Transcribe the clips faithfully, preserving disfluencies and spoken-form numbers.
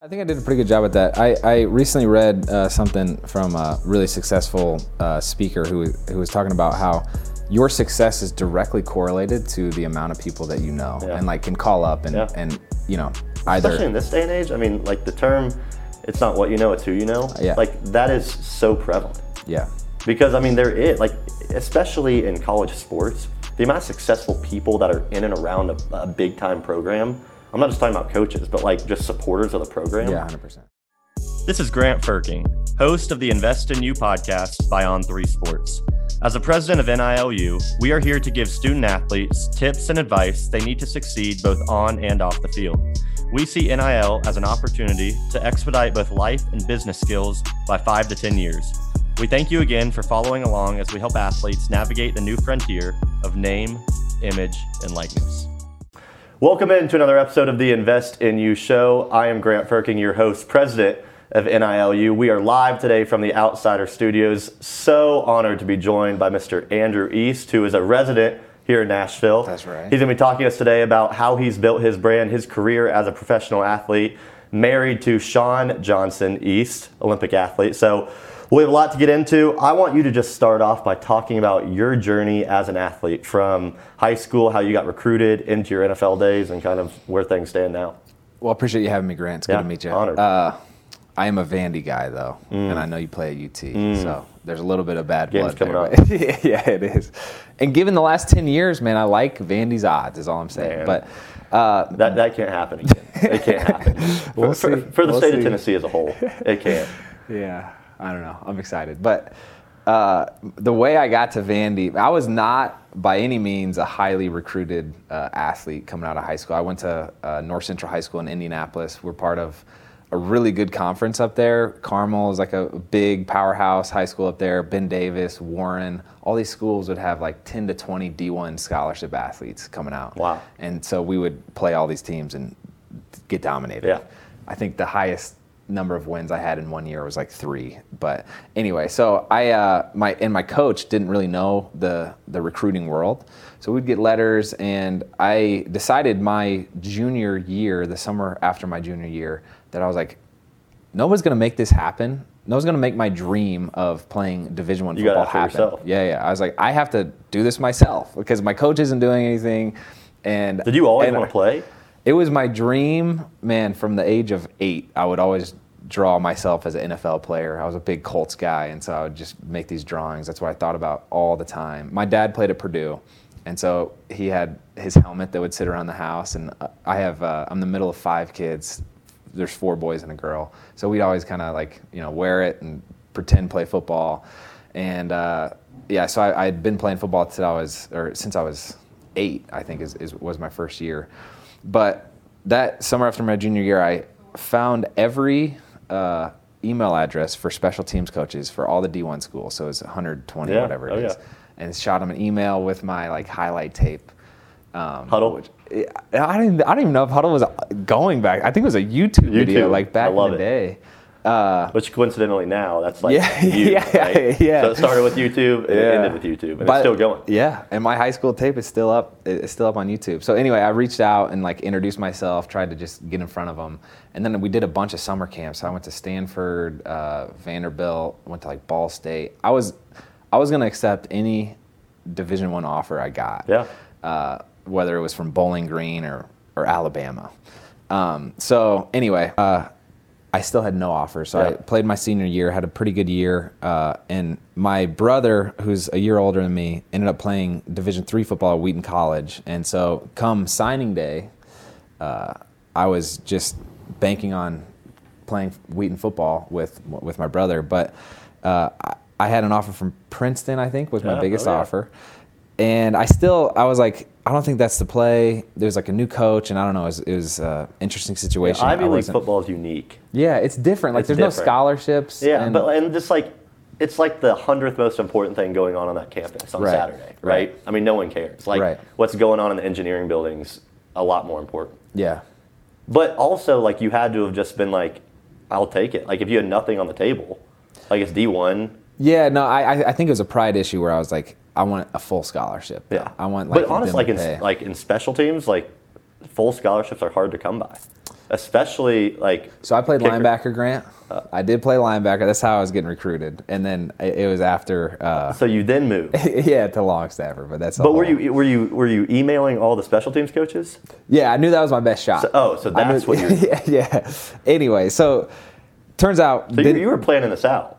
I think I did a pretty good job at that. I, I recently read uh, something from a really successful uh, speaker who, who was talking about how your success is directly correlated to the amount of people that you know yeah. and like can call up and, yeah. and you know, either. Especially in this day and age, I mean, like the term, it's not what you know, it's who you know. Yeah. Like that is so prevalent. Yeah. Because I mean, there is, like, especially in college sports, the amount of successful people that are in and around a, a big time program, I'm not just talking about coaches, but like just supporters of the program. Yeah, one hundred percent. This is Grant Ferking, host of the Invest in You podcast by On three Sports. As a president of N I L U, we are here to give student athletes tips and advice they need to succeed both on and off the field. We see N I L as an opportunity to expedite both life and business skills by five to ten years. We thank you again for following along as we help athletes navigate the new frontier of name, image, and likeness. Welcome in to another episode of the Invest in You show. I am Grant Ferking, your host, president of N I L U. We are live today from the Outsider Studios. So honored to be joined by Mister Andrew East, who is a resident here in Nashville. That's right. He's going to be talking to us today about how he's built his brand, his career as a professional athlete, married to Shawn Johnson East, Olympic athlete. So we have a lot to get into. I want you to just start off by talking about your journey as an athlete from high school, how you got recruited into your N F L days, and kind of where things stand now. Well, I appreciate you having me, Grant. It's good yeah, to meet you. Honored. Uh, I am a Vandy guy, though, mm. and I know you play at U T, mm. so there's a little bit of bad Game's blood coming there. Up. Yeah, it is. And given the last ten years, man, I like Vandy's odds is all I'm saying. Man. But uh, that that can't happen again. It can't happen. we'll for, for, for the we'll state see. of Tennessee as a whole, it can't. Yeah. I don't know. I'm excited. But uh, the way I got to Vandy, I was not by any means a highly recruited uh, athlete coming out of high school. I went to uh, North Central High School in Indianapolis. We're part of a really good conference up there. Carmel is like a big powerhouse high school up there. Ben Davis, Warren, all these schools would have like ten to twenty D one scholarship athletes coming out. Wow. And so we would play all these teams and get dominated. Yeah. I think the highest number of wins I had in one year was like three, but anyway, so I uh, my and my coach didn't really know the the recruiting world, so we'd get letters, and I decided my junior year, the summer after my junior year, that I was like, no one's gonna make this happen. No one's gonna make my dream of playing Division One football happen. Yourself. Yeah, yeah. I was like, I have to do this myself because my coach isn't doing anything. And did you always want to play? It was my dream, man, from the age of eight. I would always draw myself as an N F L player. I was a big Colts guy, and so I would just make these drawings. That's what I thought about all the time. My dad played at Purdue, and so he had his helmet that would sit around the house. And I have, uh, I'm the middle of five kids. There's four boys and a girl. So we'd always kind of like, you know, wear it and pretend play football. And uh, yeah, so I had been playing football till I was, or since I was eight, I think is, is was my first year. But that summer after my junior year, I found every uh, email address for special teams coaches for all the D one schools. So it was one hundred twenty, yeah. whatever it oh, is. Yeah. And shot them an email with my like highlight tape. Um, Huddle? Which, I, didn't, I don't even know if Huddle was going back. I think it was a YouTube, YouTube. video like back in the it. day. Uh, Which coincidentally now, that's like yeah, you, yeah, right? yeah. So it started with YouTube, and yeah. it ended with YouTube, and but, it's still going. Yeah, and my high school tape is still up. It's still up on YouTube. So anyway, I reached out and like introduced myself, tried to just get in front of them, and then we did a bunch of summer camps. So I went to Stanford, uh, Vanderbilt, went to like Ball State. I was, I was gonna accept any Division I offer I got. Yeah. Uh, whether it was from Bowling Green or or Alabama. Um, so anyway. Uh, I still had no offer, so yeah. I played my senior year, had a pretty good year, uh, and my brother, who's a year older than me, ended up playing Division three football at Wheaton College, and so come signing day, uh, I was just banking on playing Wheaton football with with my brother, but uh, I had an offer from Princeton, I think, was my yeah, biggest oh, yeah. offer, and I still, I was like, I don't think that's the play. There's like a new coach, and I don't know. It was, it was an interesting situation. Yeah, Ivy League football is unique. Yeah, it's different. Like it's there's different. no scholarships. Yeah, and, but and just like it's like the hundredth most important thing going on on that campus on right, Saturday, right? right? I mean, no one cares. Like right. what's going on in the engineering building's a lot more important. Yeah, but also like you had to have just been like, I'll take it. Like if you had nothing on the table, like it's D one. Yeah, no, I I think it was a pride issue where I was like, I want a full scholarship. Yeah, I want. Like but honestly, like in, like in special teams, like full scholarships are hard to come by. especially like. So I played kicker. linebacker, Grant. Uh, I did play linebacker. That's how I was getting recruited, and then it, it was after. Uh, so you then moved. yeah, to Longstaffer, but that's. But were long. you were you were you emailing all the special teams coaches? Yeah, I knew that was my best shot. So, oh, so that's knew, what you. Yeah, yeah. Anyway, so turns out. So did, you, you were planning this out.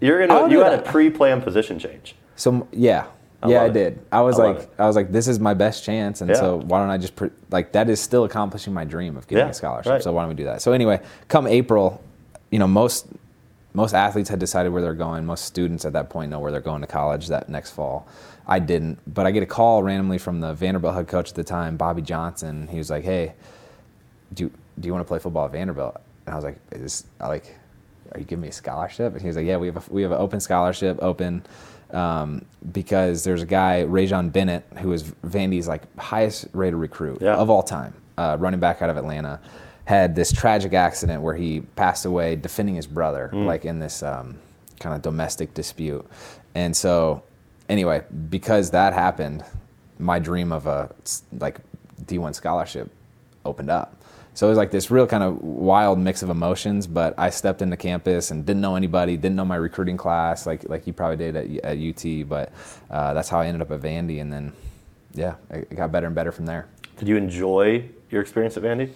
You're gonna. You had that. a pre-planned position change. So yeah. I yeah, I did. I was I like, I was like, this is my best chance, and yeah. so why don't I just pre- like that is still accomplishing my dream of getting yeah, a scholarship. Right. So why don't we do that? So anyway, come April, you know, most most athletes had decided where they're going. Most students at that point know where they're going to college that next fall. I didn't, but I get a call randomly from the Vanderbilt head coach at the time, Bobby Johnson. He was like, "Hey, do you, do you want to play football at Vanderbilt?" And I was like, "Is this, I like, are you giving me a scholarship?" And he was like, "Yeah, we have a, we have an open scholarship open." Um, because there's a guy, Rayjon Bennett, who is Vandy's like highest rated recruit yeah. of all time, uh, running back out of Atlanta, had this tragic accident where he passed away defending his brother, mm. like in this um, kind of domestic dispute. And so, anyway, because that happened, my dream of a like D one scholarship opened up. So it was like this real kind of wild mix of emotions, but I stepped into campus and didn't know anybody, didn't know my recruiting class, like like you probably did at, at U T, but uh, that's how I ended up at Vandy, and then, yeah, it got better and better from there. Did you enjoy your experience at Vandy?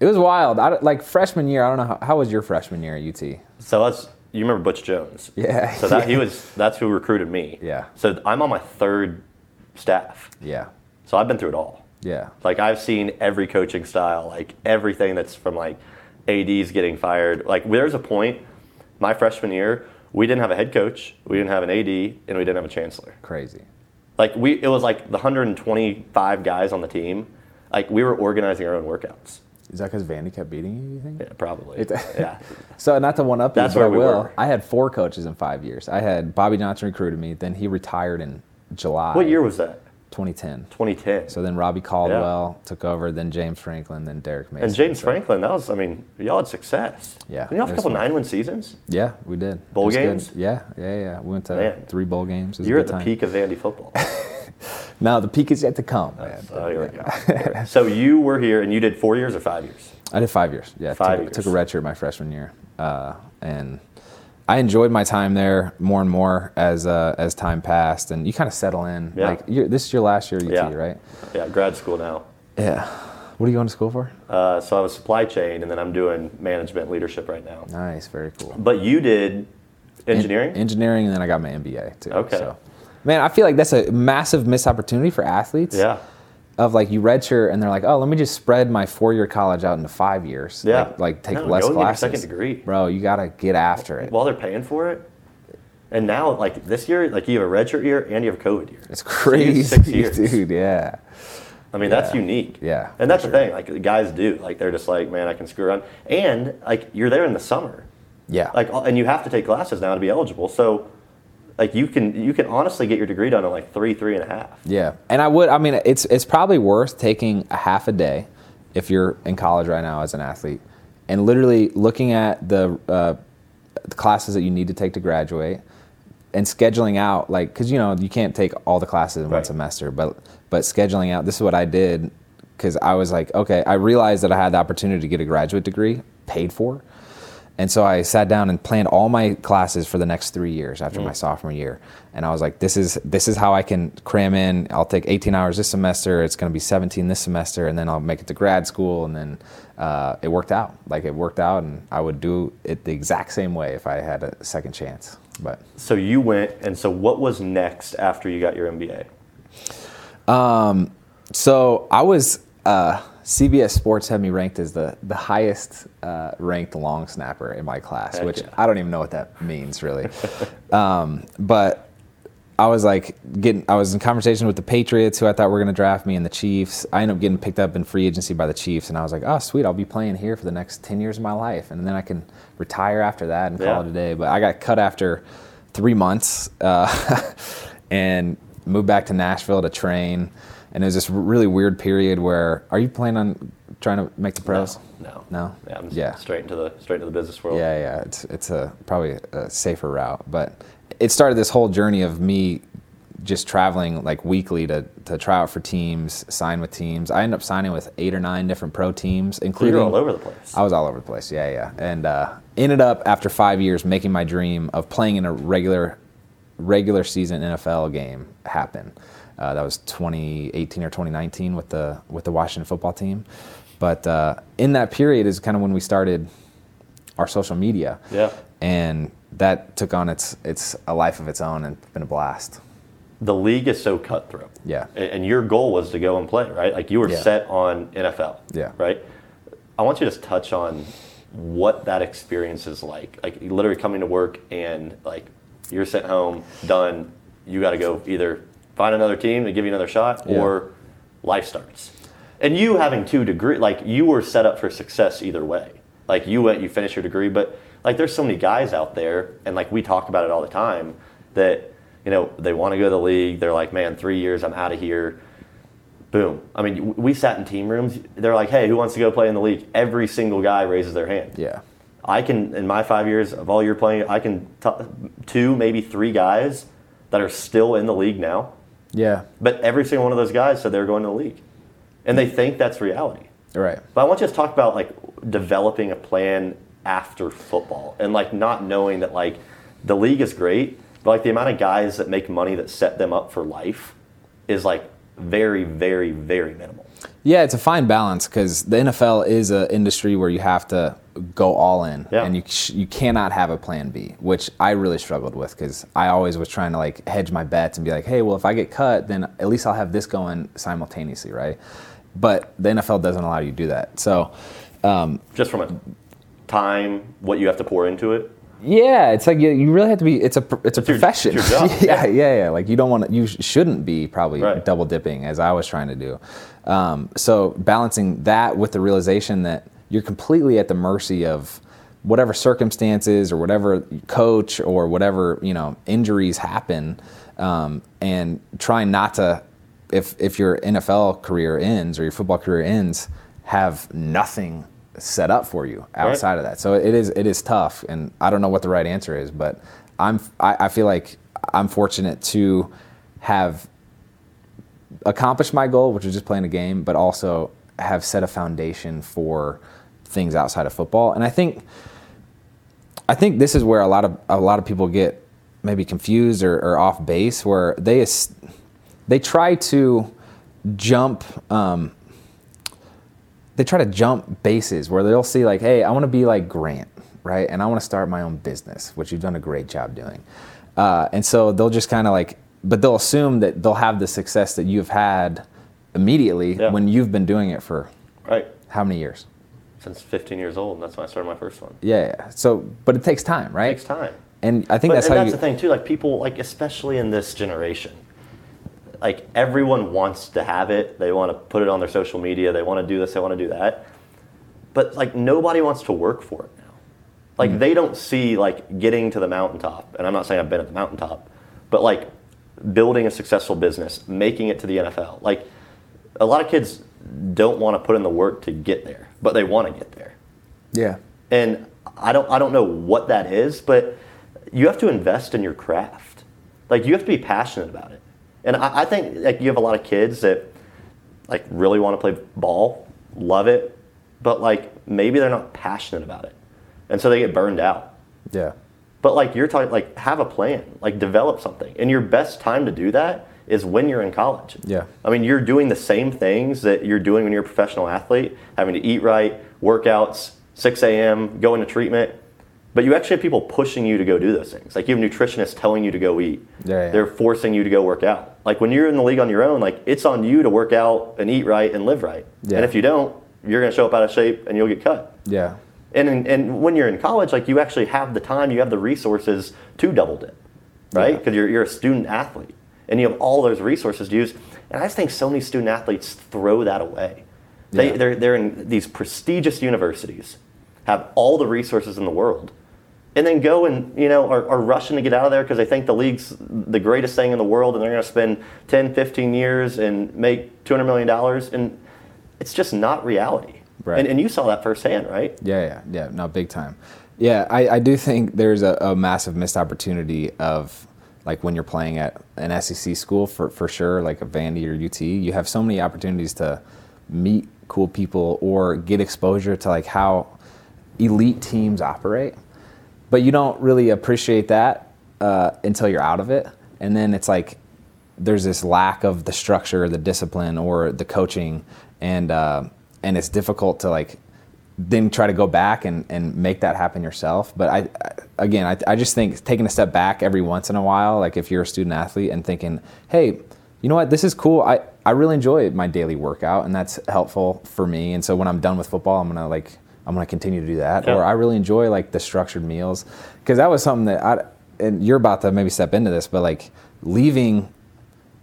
It was wild. I, like freshman year, I don't know, how, how was your freshman year at U T? So that's, you remember Butch Jones? Yeah. So that he was, that's who recruited me. Yeah. So I'm on my third staff. Yeah. So I've been through it all. Yeah. Like, I've seen every coaching style, like, everything that's from, like, A Ds getting fired. Like, there's a point, my freshman year, we didn't have a head coach, we didn't have an A D, and we didn't have a chancellor. Crazy. Like, we it was, like, the one hundred twenty-five guys on the team. Like, we were organizing our own workouts. Is that because Vandy kept beating you, you think? Yeah, probably. It, yeah. So, not to one-up you, that's but where I we will. Were. I had four coaches in five years. I had Bobby Johnson recruited me, then he retired in July. What year was that? twenty ten twenty ten So then Robbie Caldwell yeah. took over, then James Franklin, then Derek Mason. And James so. Franklin, that was, I mean, y'all had success. Yeah. Didn't y'all have a couple nine-win seasons? Yeah, we did. Bowl games? Good. Yeah, yeah, yeah. We went to man. three bowl games. You're at the time. peak of Vandy football. No, the peak is yet to come. Oh, man. Oh, here yeah. we go. So you were here, and you did four years or five years? I did five years. Yeah, five took, years. took a redshirt my freshman year. Uh, and I enjoyed my time there more and more as uh, as time passed, and you kind of settle in. Yeah. Like you're, this is your last year at U T, yeah. right? Yeah, grad school now. Yeah. What are you going to school for? Uh, so I was supply chain, and then I'm doing management leadership right now. Nice, very cool. But you did engineering? En- engineering, and then I got my M B A too. Okay. So, man, I feel like that's a massive missed opportunity for athletes. Yeah. Of like you redshirt and they're like, oh, let me just spread my four-year college out into five years. Yeah, like, like take no, less go classes. Get your second degree, bro. You gotta get after it. While they're paying for it, and now like this year, like you have a redshirt year and you have a COVID year. It's crazy, so you have six years. Dude. Yeah, I mean yeah. that's unique. Yeah, and that's sure. the thing. Like guys do, like they're just like, man, I can screw around, and like you're there in the summer. Yeah, like and you have to take classes now to be eligible. So. Like you can, you can honestly get your degree done in like three, three and a half. Yeah, and I would. I mean, it's it's probably worth taking a half a day, if you're in college right now as an athlete, and literally looking at the, uh, the classes that you need to take to graduate, and scheduling out like because you know you can't take all the classes in right. one semester, but but scheduling out. This is what I did because I was like, okay, I realized that I had the opportunity to get a graduate degree paid for. And so I sat down and planned all my classes for the next three years after mm. my sophomore year. And I was like, this is this is how I can cram in. I'll take eighteen hours this semester. It's going to be seventeen this semester. And then I'll make it to grad school. And then uh, it worked out. Like it worked out. And I would do it the exact same way if I had a second chance. But so you went. And so what was next after you got your M B A? Um, so I was... Uh, C B S Sports had me ranked as the, the highest uh, ranked long snapper in my class, Heck which yeah. I don't even know what that means really. um, but I was like getting, I was in conversation with the Patriots who I thought were going to draft me and the Chiefs. I ended up getting picked up in free agency by the Chiefs and I was like, oh sweet, I'll be playing here for the next ten years of my life. And then I can retire after that and yeah. call it a day. But I got cut after three months uh, and moved back to Nashville to train. And it was this really weird period where, are you planning on trying to make the pros? No, no, no? Yeah, I'm yeah. straight into the straight into the business world. Yeah, yeah, it's it's a probably a safer route. But it started this whole journey of me just traveling like weekly to to try out for teams, sign with teams. I ended up signing with eight or nine different pro teams, including— You were all over the place. I was all over the place, yeah, yeah. And uh, ended up, after five years, making my dream of playing in a regular regular season N F L game happen. Uh, that was twenty eighteen or twenty nineteen with the with the Washington football team. But uh, in that period is kind of when we started our social media. Yeah. And that took on its its a life of its own, and it's been a blast. The league is so cutthroat. Yeah. And your goal was to go and play, right? Like you were yeah. set on N F L. Yeah. Right? I want you to just touch on what that experience is like. Like literally coming to work and like you're sent home, done, you got to go either find another team to give you another shot yeah. or life starts. And you having two degrees, like you were set up for success either way. Like you went, you finished your degree, but like there's so many guys out there, and like we talk about it all the time, that, you know, they want to go to the league. They're like, man, three years, I'm out of here. Boom. I mean, we sat in team rooms. They're like, hey, who wants to go play in the league? Every single guy raises their hand. Yeah. I can, in my five years of all you're playing, I can t- two, maybe three guys that are still in the league now. Yeah. But every single one of those guys said they're going to the league. And they think that's reality. Right. But I want you to talk about like developing a plan after football and like not knowing that like the league is great, but like the amount of guys that make money that set them up for life is like very, very, very minimal. Yeah, it's a fine balance because the N F L is an industry where you have to go all in, yeah. and you you cannot have a plan B, which I really struggled with because I always was trying to like hedge my bets and be like, hey, well, if I get cut, then at least I'll have this going simultaneously, right? But the N F L doesn't allow you to do that. So, um, just from a time, what you have to pour into it. Yeah, it's like you, you really have to be. It's a it's a it's profession. Your, it's your job. yeah, yeah, yeah. Like you don't want to. You sh- shouldn't be probably right. double dipping as I was trying to do. Um, so balancing that with the realization that you're completely at the mercy of whatever circumstances or whatever coach or whatever, you know, injuries happen, um, and trying not to. If if your N F L career ends or your football career ends, have nothing set up for you outside right. of that. So it is it is tough, and I don't know what the right answer is, but I'm I, I feel like I'm fortunate to have accomplished my goal, which was just playing a game, but also have set a foundation for things outside of football. And I think I think this is where a lot of a lot of people get maybe confused or, or off base, where they they try to jump. Um, They try to jump bases where they'll see like, hey, I want to be like Grant, right? And I want to start my own business, which you've done a great job doing. Uh, and so they'll just kind of like, but they'll assume that they'll have the success that you've had immediately yeah. when you've been doing it for right. how many years? Since fifteen years old, and that's when I started my first one. Yeah, yeah. So, but it takes time, right? It takes time. And I think but, that's and how that's you... the thing too, like people, like especially in this generation, like everyone wants to have it. They want to put it on their social media. They want to do this. They want to do that. But like nobody wants to work for it now. Like mm-hmm. they don't see like getting to the mountaintop. And I'm not saying I've been at the mountaintop, but like building a successful business, making it to the N F L. Like a lot of kids don't want to put in the work to get there, but they want to get there. Yeah. And I don't, I don't know what that is, but you have to invest in your craft. Like you have to be passionate about it. And I think like you have a lot of kids that like really want to play ball, love it, but like maybe they're not passionate about it, and so they get burned out. Yeah. But like you're talking, like have a plan, like develop something, and your best time to do that is when you're in college. Yeah. I mean, you're doing the same things that you're doing when you're a professional athlete, having to eat right, workouts, six a.m., going to treatment. But you actually have people pushing you to go do those things. Like you have nutritionists telling you to go eat. Yeah, yeah. They're forcing you to go work out. Like when you're in the league on your own, like it's on you to work out and eat right and live right. Yeah. And if you don't, you're going to show up out of shape and you'll get cut. Yeah. And in, and when you're in college, like you actually have the time, you have the resources to double dip, right? Because yeah. you're you're a student athlete and you have all those resources to use. And I just think so many student athletes throw that away. They yeah. they're they're in these prestigious universities, have all the resources in the world. And then go and, you know, are, are rushing to get out of there because they think the league's the greatest thing in the world and they're going to spend ten, fifteen years and make two hundred million dollars. And it's just not reality. Right. And, and you saw that firsthand, right? Yeah, yeah, yeah. No, big time. Yeah, I, I do think there's a, a massive missed opportunity of like when you're playing at an S E C school for, for sure, like a Vandy or U T, you have so many opportunities to meet cool people or get exposure to like how elite teams operate. But you don't really appreciate that uh, until you're out of it. And then it's like there's this lack of the structure, the discipline, or the coaching. And uh, and it's difficult to like then try to go back and, and make that happen yourself. But I, I again, I, I just think taking a step back every once in a while, like if you're a student athlete and thinking, hey, you know what, this is cool. I, I really enjoy my daily workout, and that's helpful for me. And so when I'm done with football, I'm going to like, I'm going to continue to do that. Yep. Or I really enjoy like the structured meals, because that was something that I, and you're about to maybe step into this, but like leaving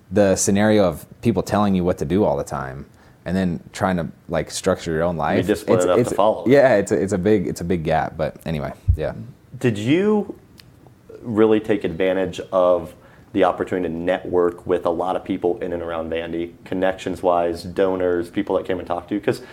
the scenario of people telling you what to do all the time and then trying to like structure your own life. You just split it's, it up it's, to follow. Yeah. It's a, it's a big, it's a big gap, but anyway. Yeah. Did you really take advantage of the opportunity to network with a lot of people in and around Vandy, connections wise, donors, people that came and talked to you? Because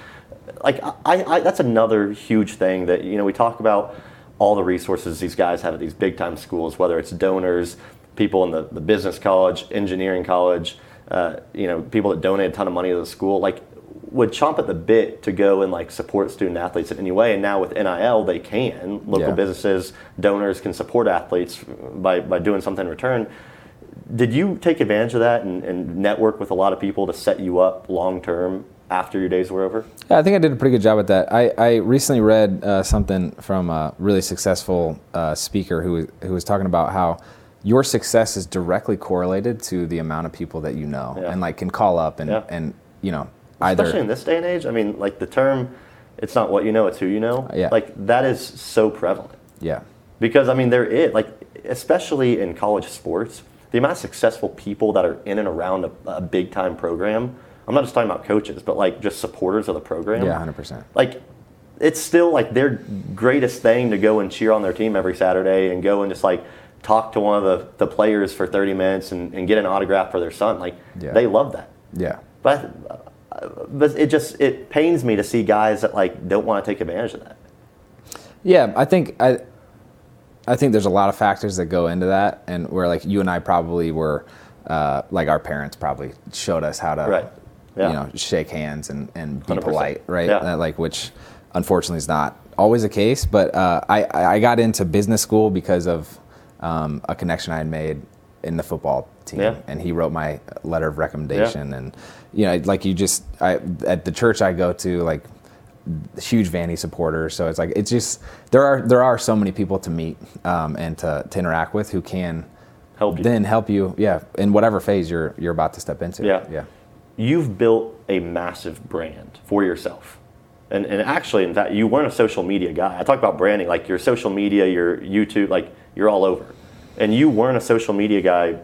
like I, I, that's another huge thing that, you know, we talk about all the resources these guys have at these big time schools, whether it's donors, people in the, the business college, engineering college, uh, you know, people that donate a ton of money to the school, like would chomp at the bit to go and like support student athletes in any way. And now with N I L, they can. Local yeah. businesses, donors can support athletes by, by doing something in return. Did you take advantage of that and, and network with a lot of people to set you up long term after your days were over? Yeah, I think I did a pretty good job at that. I, I recently read uh, something from a really successful uh, speaker who who was talking about how your success is directly correlated to the amount of people that you know yeah. and like can call up and, yeah. and you know, either. Especially in this day and age. I mean, like the term, it's not what you know, it's who you know. Uh, yeah. Like that is so prevalent. Yeah. Because I mean, there is, like, especially in college sports, the amount of successful people that are in and around a, a big time program, I'm not just talking about coaches, but like just supporters of the program. Yeah, one hundred percent. Like it's still like their greatest thing to go and cheer on their team every Saturday and go and just like talk to one of the, the players for thirty minutes and, and get an autograph for their son. Like yeah. they love that. Yeah. But, but it just, it pains me to see guys that like don't want to take advantage of that. Yeah, I think I, I think there's a lot of factors that go into that, and where like you and I probably were, uh, like our parents probably showed us how to. Right. Yeah. You know, shake hands and, and be one hundred percent. Polite, right? Yeah. Like, which unfortunately is not always the case. But uh, I, I got into business school because of um, a connection I had made in the football team, yeah. and he wrote my letter of recommendation. Yeah. And you know, like you just, I at the church I go to, like huge Vandy supporters. So it's like it's just there are there are so many people to meet um, and to, to interact with who can help you. Then help you, yeah, in whatever phase you're you're about to step into. Yeah, yeah. You've built a massive brand for yourself. And and actually, in fact, you weren't a social media guy. I talk about branding, like your social media, your YouTube, like you're all over. And you weren't a social media guy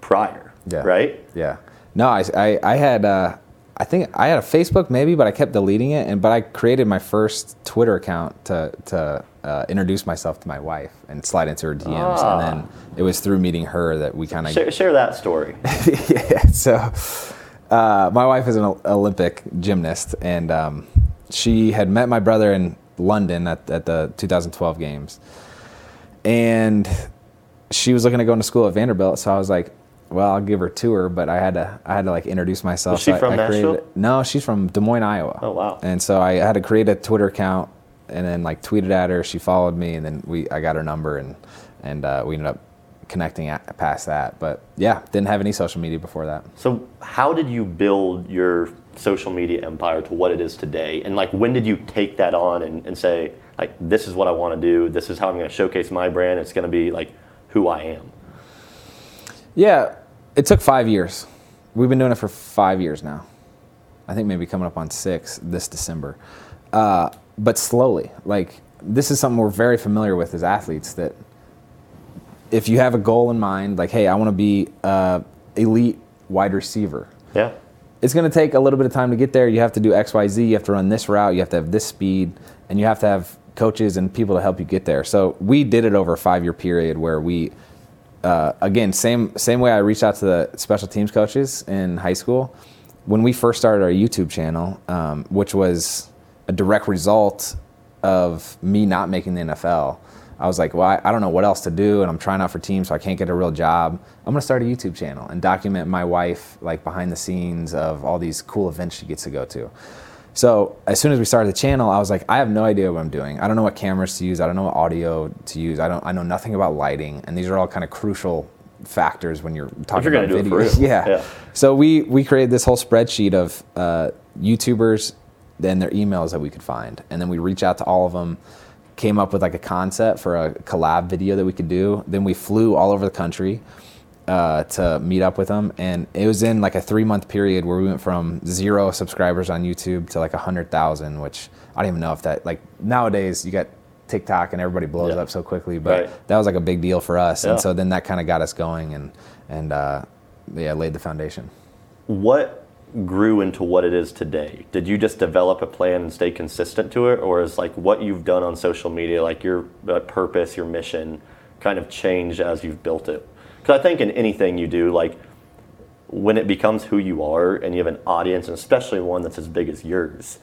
prior, yeah. right? Yeah. No, I, I, I had, uh, I think I had a Facebook maybe, but I kept deleting it. And But I created my first Twitter account to to uh, introduce myself to my wife and slide into her D Ms. Ah. And then it was through meeting her that we kind of... Share, share that story. yeah, so... Uh, my wife is an Olympic gymnast, and um, she had met my brother in London at, at the two thousand twelve games. And she was looking to go into school at Vanderbilt, so I was like, "Well, I'll give her a tour," but I had to, I had to like introduce myself. Was she so from I, I Nashville? Created, no, she's from Des Moines, Iowa. Oh wow! And so I had to create a Twitter account, and then like tweeted at her. She followed me, and then we, I got her number, and and uh, we ended up connecting at, past that. But yeah, didn't have any social media before that. So how did you build your social media empire to what it is today? And like, when did you take that on and, and say, like, this is what I want to do. This is how I'm going to showcase my brand. It's going to be like who I am. Yeah. It took five years. We've been doing it for five years now. I think maybe coming up on six this December. Uh, but slowly, like this is something we're very familiar with as athletes, that if you have a goal in mind, like, hey, I want to be uh, elite wide receiver. Yeah. It's going to take a little bit of time to get there. You have to do X, Y, Z. You have to run this route. You have to have this speed. And you have to have coaches and people to help you get there. So we did it over a five-year period where we, uh, again, same same way I reached out to the special teams coaches in high school. When we first started our YouTube channel, um, which was a direct result of me not making the N F L, I was like, well, I, I don't know what else to do, and I'm trying out for teams, so I can't get a real job. I'm gonna start a YouTube channel and document my wife, like behind the scenes of all these cool events she gets to go to. So as soon as we started the channel, I was like, I have no idea what I'm doing. I don't know what cameras to use. I don't know what audio to use. I don't. I know nothing about lighting, and these are all kind of crucial factors when you're talking about video. Yeah. yeah. So we we created this whole spreadsheet of uh, YouTubers and their emails that we could find, and then we reach out to all of them. Came up with like a concept for a collab video that we could do. Then we flew all over the country uh, to meet up with them. And it was in like a three month period where we went from zero subscribers on YouTube to like a hundred thousand, which I don't even know if that, like nowadays you got TikTok and everybody blows yeah. up so quickly, but right. that was like a big deal for us. Yeah. And so then that kind of got us going and, and uh, yeah, laid the foundation. What grew into what it is today? Did you just develop a plan and stay consistent to it, or is like what you've done on social media, like your purpose, your mission, kind of changed as you've built it? Because I think in anything you do, like when it becomes who you are and you have an audience, and especially one that's as big as yours,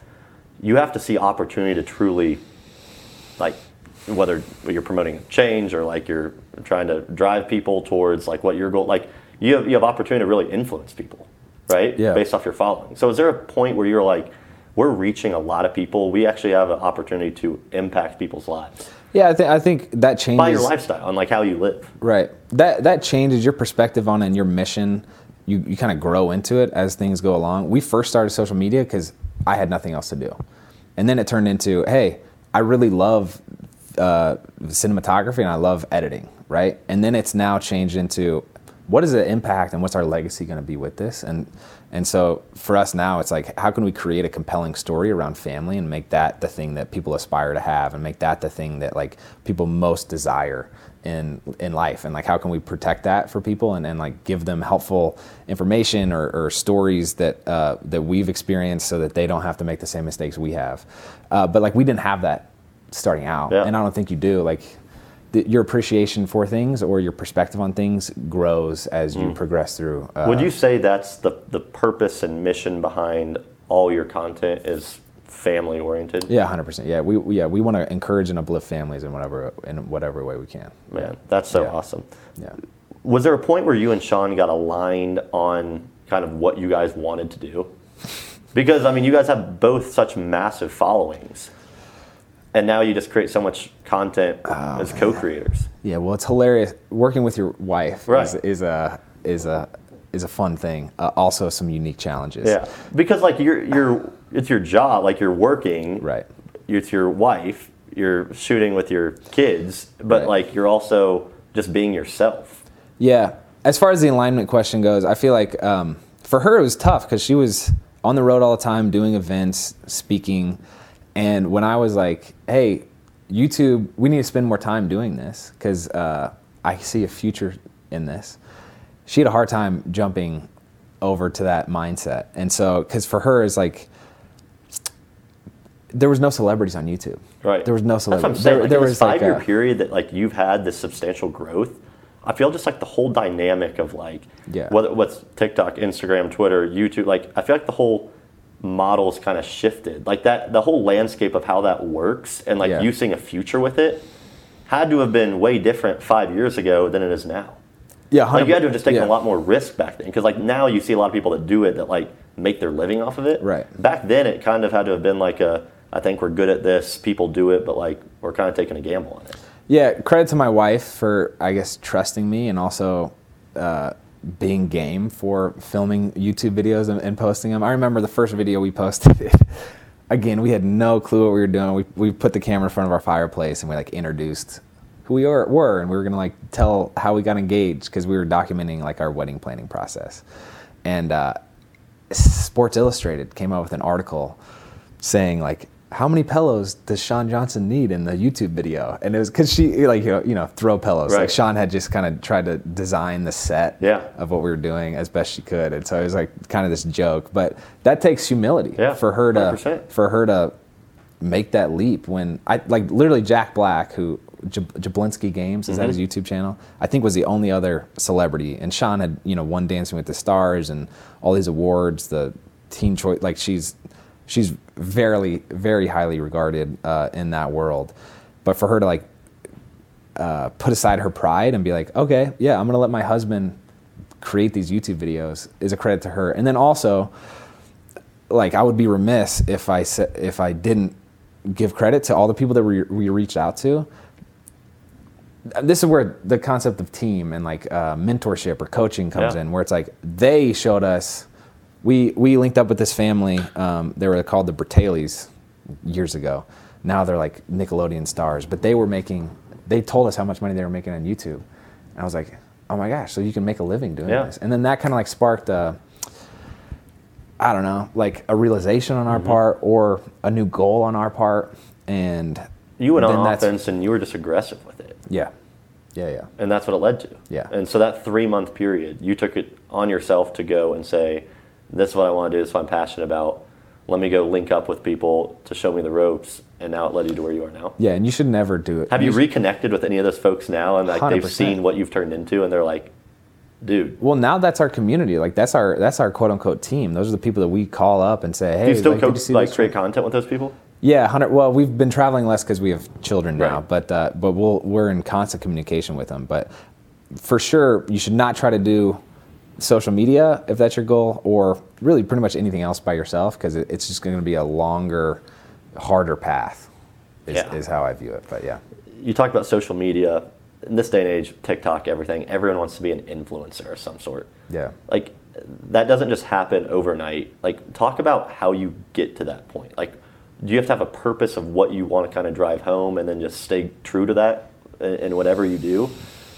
you have to see opportunity to truly, like whether you're promoting a change or like you're trying to drive people towards like what your goal, like you have you have opportunity to really influence people. Right? Yeah. Based off your following. So is there a point where you're like, we're reaching a lot of people. We actually have an opportunity to impact people's lives. Yeah, I think I think that changes by your lifestyle and like how you live. Right. That that changes your perspective on it and your mission. You you kind of grow into it as things go along. We first started social media because I had nothing else to do, and then it turned into, hey, I really love uh, cinematography and I love editing. Right. And then it's now changed into, what is the impact and what's our legacy going to be with this? And and so for us now, it's like, how can we create a compelling story around family and make that the thing that people aspire to have and make that the thing that like people most desire in in life? And like, how can we protect that for people and, and like give them helpful information or, or stories that uh, that we've experienced so that they don't have to make the same mistakes we have? Uh, but like, we didn't have that starting out. Yeah. And I don't think you do. Like, your appreciation for things or your perspective on things grows as you mm. progress through. Uh, Would you say that's the, the purpose and mission behind all your content is family oriented? Yeah, one hundred percent. Yeah, we yeah we want to encourage and uplift families in whatever in whatever way we can. Man, that's so yeah. awesome. Yeah. Was there a point where you and Shawn got aligned on kind of what you guys wanted to do? Because I mean, you guys have both such massive followings. And now you just create so much content oh, as co-creators. Yeah, well, it's hilarious. Working with your wife right. is, is a is a is a fun thing. Uh, also, some unique challenges. Yeah, because like you're you're it's your job. Like you're working. Right. It's your wife. You're shooting with your kids, but right. like you're also just being yourself. Yeah. As far as the alignment question goes, I feel like um, for her it was tough because she was on the road all the time, doing events, speaking. And when I was like, hey, YouTube, we need to spend more time doing this because uh, I see a future in this, she had a hard time jumping over to that mindset. And so, because for her, it's like, there was no celebrities on YouTube. Right. There was no celebrities. That's what I'm saying. There, like, there was this five-year like a, period that like you've had this substantial growth. I feel just like the whole dynamic of like, yeah. whether what's TikTok, Instagram, Twitter, YouTube, like I feel like the whole models kind of shifted, like that the whole landscape of how that works and like yeah. you seeing a future with it had to have been way different five years ago than it is now. Yeah, like you had to have just taken yeah. a lot more risk back then, because like now you see a lot of people that do it that like make their living off of it. Right. Back then it kind of had to have been like a, I think we're good at this, people do it, but like we're kind of taking a gamble on it. Yeah, credit to my wife for I guess trusting me and also uh being game for filming YouTube videos and, and posting them. I remember the first video we posted. Again, we had no clue what we were doing. We we put the camera in front of our fireplace and we like introduced who we are, were, and we were gonna like tell how we got engaged because we were documenting like our wedding planning process. And uh, Sports Illustrated came out with an article saying like, how many pillows does Shawn Johnson need in the YouTube video? And it was because she, like, you know, you know throw pillows. Right. Like, Shawn had just kind of tried to design the set yeah. of what we were doing as best she could. And so it was, like, kind of this joke. But that takes humility yeah, for her to one hundred percent. For her to make that leap when, I like, literally Jack Black, who, Jab- Jablinski Games, is mm-hmm. that his YouTube channel? I think was the only other celebrity. And Shawn had, you know, won Dancing with the Stars and all these awards, the Teen Choice, like, she's... She's very, very highly regarded uh, in that world. But for her to like uh, put aside her pride and be like, okay, yeah, I'm going to let my husband create these YouTube videos is a credit to her. And then also, like, I would be remiss if I if I didn't give credit to all the people that we, we reached out to. This is where the concept of team and like uh, mentorship or coaching comes yeah. in, where it's like they showed us. We we linked up with this family. Um, they were called the Bertales years ago. Now they're like Nickelodeon stars, but they were making. They told us how much money they were making on YouTube, and I was like, oh my gosh! So you can make a living doing yeah. this. And then that kind of like sparked a. I don't know, like a realization on our mm-hmm. part or a new goal on our part. And you went on offense and you were just aggressive with it. Yeah. Yeah, yeah. And that's what it led to. Yeah. And so that three month period, you took it on yourself to go and say, this is what I want to do, this is what I'm passionate about. Let me go link up with people to show me the ropes. And now it led you to where you are now. Yeah, and you should never do it. Have you, you reconnected with any of those folks now? And like one hundred percent they've seen what you've turned into and they're like, dude. Well, now that's our community. Like that's our that's our quote unquote team. Those are the people that we call up and say, hey. Do you still like, co- you like create content with those people? Yeah, hundred. Well, we've been traveling less because we have children now, right. but uh, but we'll we're in constant communication with them. But for sure, you should not try to do social media if that's your goal, or really pretty much anything else by yourself, because it, it's just going to be a longer, harder path. Is, yeah. is how I view it. But yeah, you talked about social media. In this day and age, TikTok, everything, everyone wants to be an influencer of some sort. Yeah. Like, that doesn't just happen overnight. Like, talk about how you get to that point. Like, do you have to have a purpose of what you want to kind of drive home and then just stay true to that in whatever you do?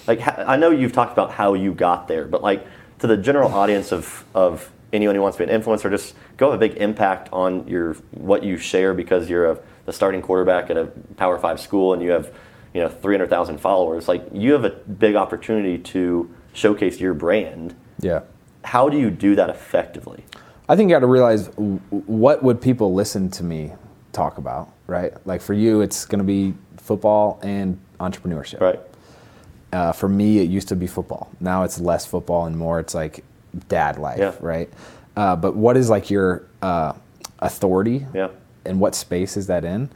Like, I know you've talked about how you got there, but, like, to the general audience of, of anyone who wants to be an influencer, just go have a big impact on your what you share because you're a, the starting quarterback at a Power five school and you have – you know, three hundred thousand followers, like you have a big opportunity to showcase your brand. Yeah. How do you do that effectively? I think you got to realize w- what would people listen to me talk about, right? Like for you, it's going to be football and entrepreneurship. Right. Uh, for me, it used to be football. Now it's less football and more it's like dad life, yeah. right? Uh, but what is like your uh, authority yeah. and what space is that in?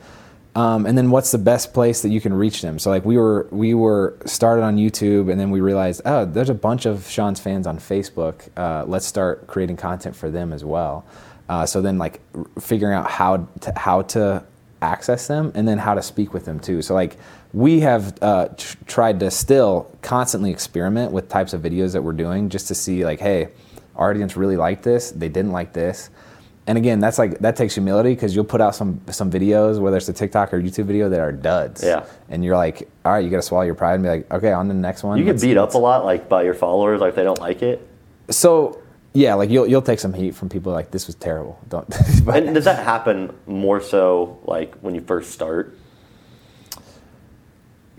Um, and then what's the best place that you can reach them? So like we were we were started on YouTube and then we realized, oh, there's a bunch of Shawn's fans on Facebook. Uh, let's start creating content for them as well. Uh, so then like r- figuring out how to, how to access them and then how to speak with them too. So like we have uh, tr- tried to still constantly experiment with types of videos that we're doing just to see like, hey, our audience really liked this. They didn't like this. And again, that's like that takes humility because you'll put out some some videos, whether it's a TikTok or YouTube video, that are duds. Yeah. And you're like, all right, you got to swallow your pride and be like, okay, on to the next one. You get beat up a lot, like by your followers, like if they don't like it. So yeah, like you'll you'll take some heat from people like this was terrible. Don't. But, and does that happen more so like when you first start?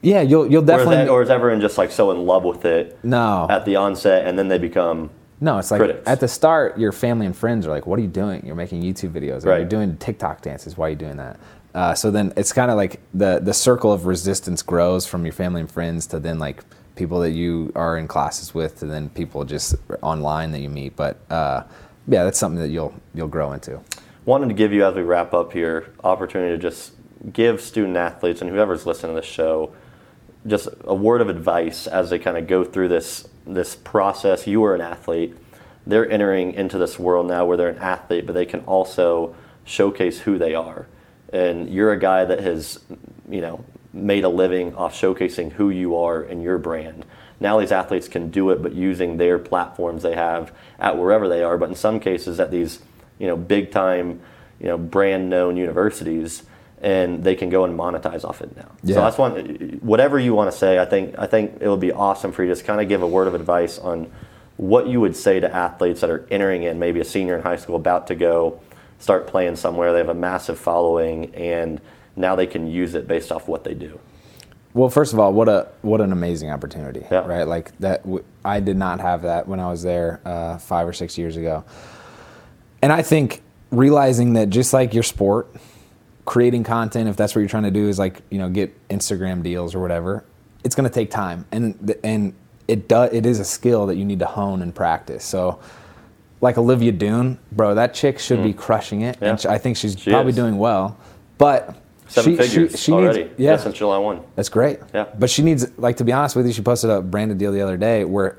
Yeah, you'll you'll definitely. Or is, that, or is everyone just like so in love with it? No. At the onset, and then they become. No, it's like critics. At the start, your family and friends are like, what are you doing? You're making YouTube videos. Right. You're doing TikTok dances. Why are you doing that? Uh, so then it's kind of like the, the circle of resistance grows from your family and friends to then like people that you are in classes with to then people just online that you meet. But uh, yeah, that's something that you'll you'll grow into. Wanted to give you, as we wrap up here, opportunity to just give student athletes and whoever's listening to this show just a word of advice as they kind of go through this this process. You are an athlete. They're entering into this world now where they're an athlete, but they can also showcase who they are. And you're a guy that has, you know, made a living off showcasing who you are and your brand. Now these athletes can do it, but using their platforms they have at wherever they are, but in some cases at these, you know, big time, you know, brand known universities, and they can go and monetize off it now. Yeah. So that's one, whatever you want to say, I think I think it would be awesome for you to just kind of give a word of advice on what you would say to athletes that are entering in, maybe a senior in high school, about to go start playing somewhere. They have a massive following, and now they can use it based off what they do. Well, first of all, what a what an amazing opportunity, yeah. right? Like that, I did not have that when I was there uh, five or six years ago. And I think realizing that just like your sport, creating content, if that's what you're trying to do, is like, you know, get Instagram deals or whatever, it's going to take time, and and it does it is a skill that you need to hone and practice. So like Olivia Dune, bro, that chick should mm. be crushing it, yeah. and I think she's she probably is. doing well, but Seven she, figures she, she already. Needs, yeah. That's since July first. That's great. Yeah. But she needs, like, to be honest with you, she posted a branded deal the other day where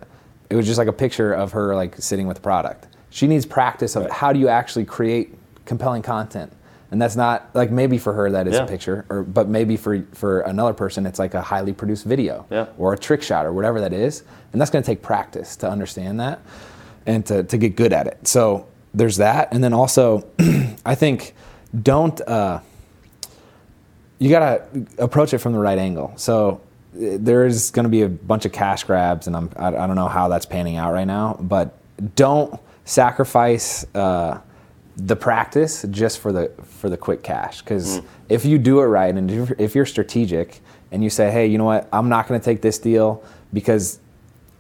it was just like a picture of her, like, sitting with the product. She needs practice of right. how do you actually create compelling content. And that's not, like, maybe for her that is yeah. a picture, or but maybe for, for another person it's like a highly produced video yeah. or a trick shot or whatever that is. And that's going to take practice to understand that and to, to get good at it. So there's that. And then also I think don't uh, – you got to approach it from the right angle. So there's going to be a bunch of cash grabs, and I'm, I, I don't know how that's panning out right now, but don't sacrifice uh, – the practice just for the for the quick cash, because mm. if you do it right and if you're strategic and you say, hey, you know what, I'm not going to take this deal because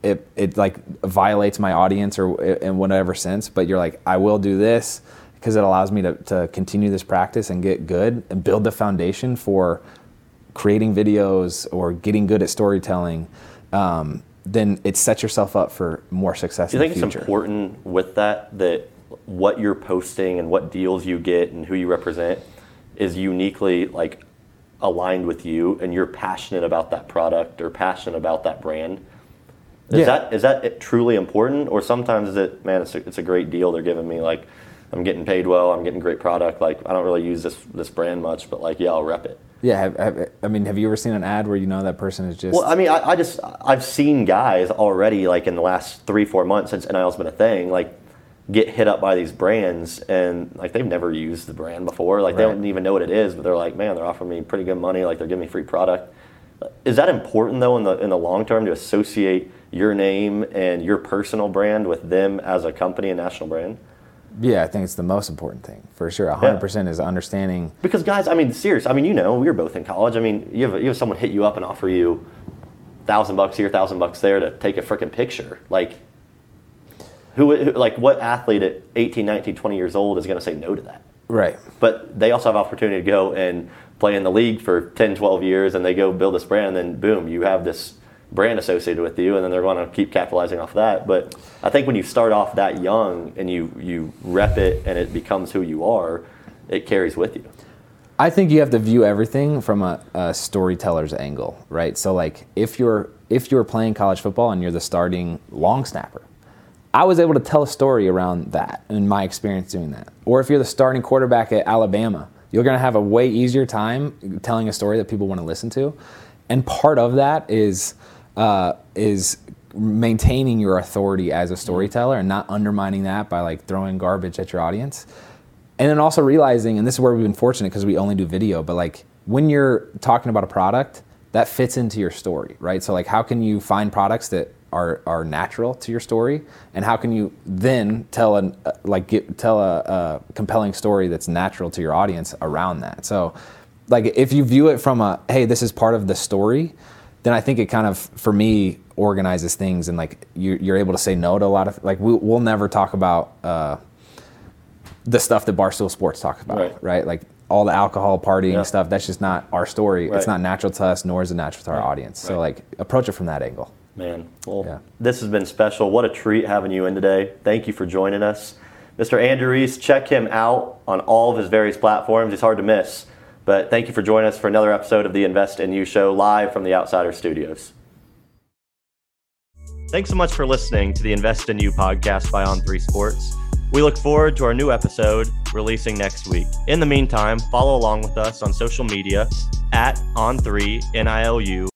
it it like violates my audience or in whatever sense, but you're like, I will do this because it allows me to, to continue this practice and get good and build the foundation for creating videos or getting good at storytelling, um, then it sets yourself up for more success do you in think the future. It's important with that that what you're posting and what deals you get and who you represent is uniquely like aligned with you, and you're passionate about that product or passionate about that brand. Is yeah. that is that truly important, or sometimes is it, man, it's a, it's a great deal they're giving me, like I'm getting paid well, I'm getting great product, like I don't really use this this brand much, but like yeah, I'll rep it. Yeah, have, have, I mean, have you ever seen an ad where you know that person is just... Well, I mean, I, I just, I've seen guys already like in the last three, four months since N I L's been a thing, like get hit up by these brands, and like they've never used the brand before, like right. they don't even know what it is, but they're like, man, they're offering me pretty good money, like they're giving me free product. Is that important though in the in the long term to associate your name and your personal brand with them as a company and national brand? Yeah, I think it's the most important thing for sure. one hundred percent yeah. is understanding, because guys, I mean, serious, I mean, you know, we were both in college. I mean, you have you have someone hit you up and offer you thousand bucks here, thousand bucks there to take a freaking picture, like. Who, who, like, what athlete at eighteen, nineteen, twenty years old is going to say no to that? Right. But they also have opportunity to go and play in the league for ten, twelve years, and they go build this brand, and then boom, you have this brand associated with you, and then they're going to keep capitalizing off that. But I think when you start off that young and you, you rep it and it becomes who you are, it carries with you. I think you have to view everything from a, a storyteller's angle, right? So, like, if you're if you're playing college football and you're the starting long snapper, I was able to tell a story around that in my experience doing that. Or if you're the starting quarterback at Alabama, you're going to have a way easier time telling a story that people want to listen to. And part of that is uh, is maintaining your authority as a storyteller and not undermining that by like throwing garbage at your audience. And then also realizing, and this is where we've been fortunate because we only do video, but like when you're talking about a product, that fits into your story, right? So like how can you find products that Are, are natural to your story, and how can you then tell an uh, like get, tell a, a compelling story that's natural to your audience around that? So, like if you view it from a hey, this is part of the story, then I think it kind of for me organizes things, and like you, you're able to say no to a lot of like we, we'll never talk about uh, the stuff that Barstool Sports talks about, right? right? Like all the alcohol partying yeah. stuff. That's just not our story. Right. It's not natural to us, nor is it natural to our right. audience. Right. So like approach it from that angle. Man, well, yeah. This has been special. What a treat having you in today. Thank you for joining us. Mister Andrew East, check him out on all of his various platforms. He's hard to miss. But thank you for joining us for another episode of the Invest in You Show, live from the Outsider Studios. Thanks so much for listening to the Invest in You podcast by On three Sports. We look forward to our new episode releasing next week. In the meantime, follow along with us on social media at On three N I L U.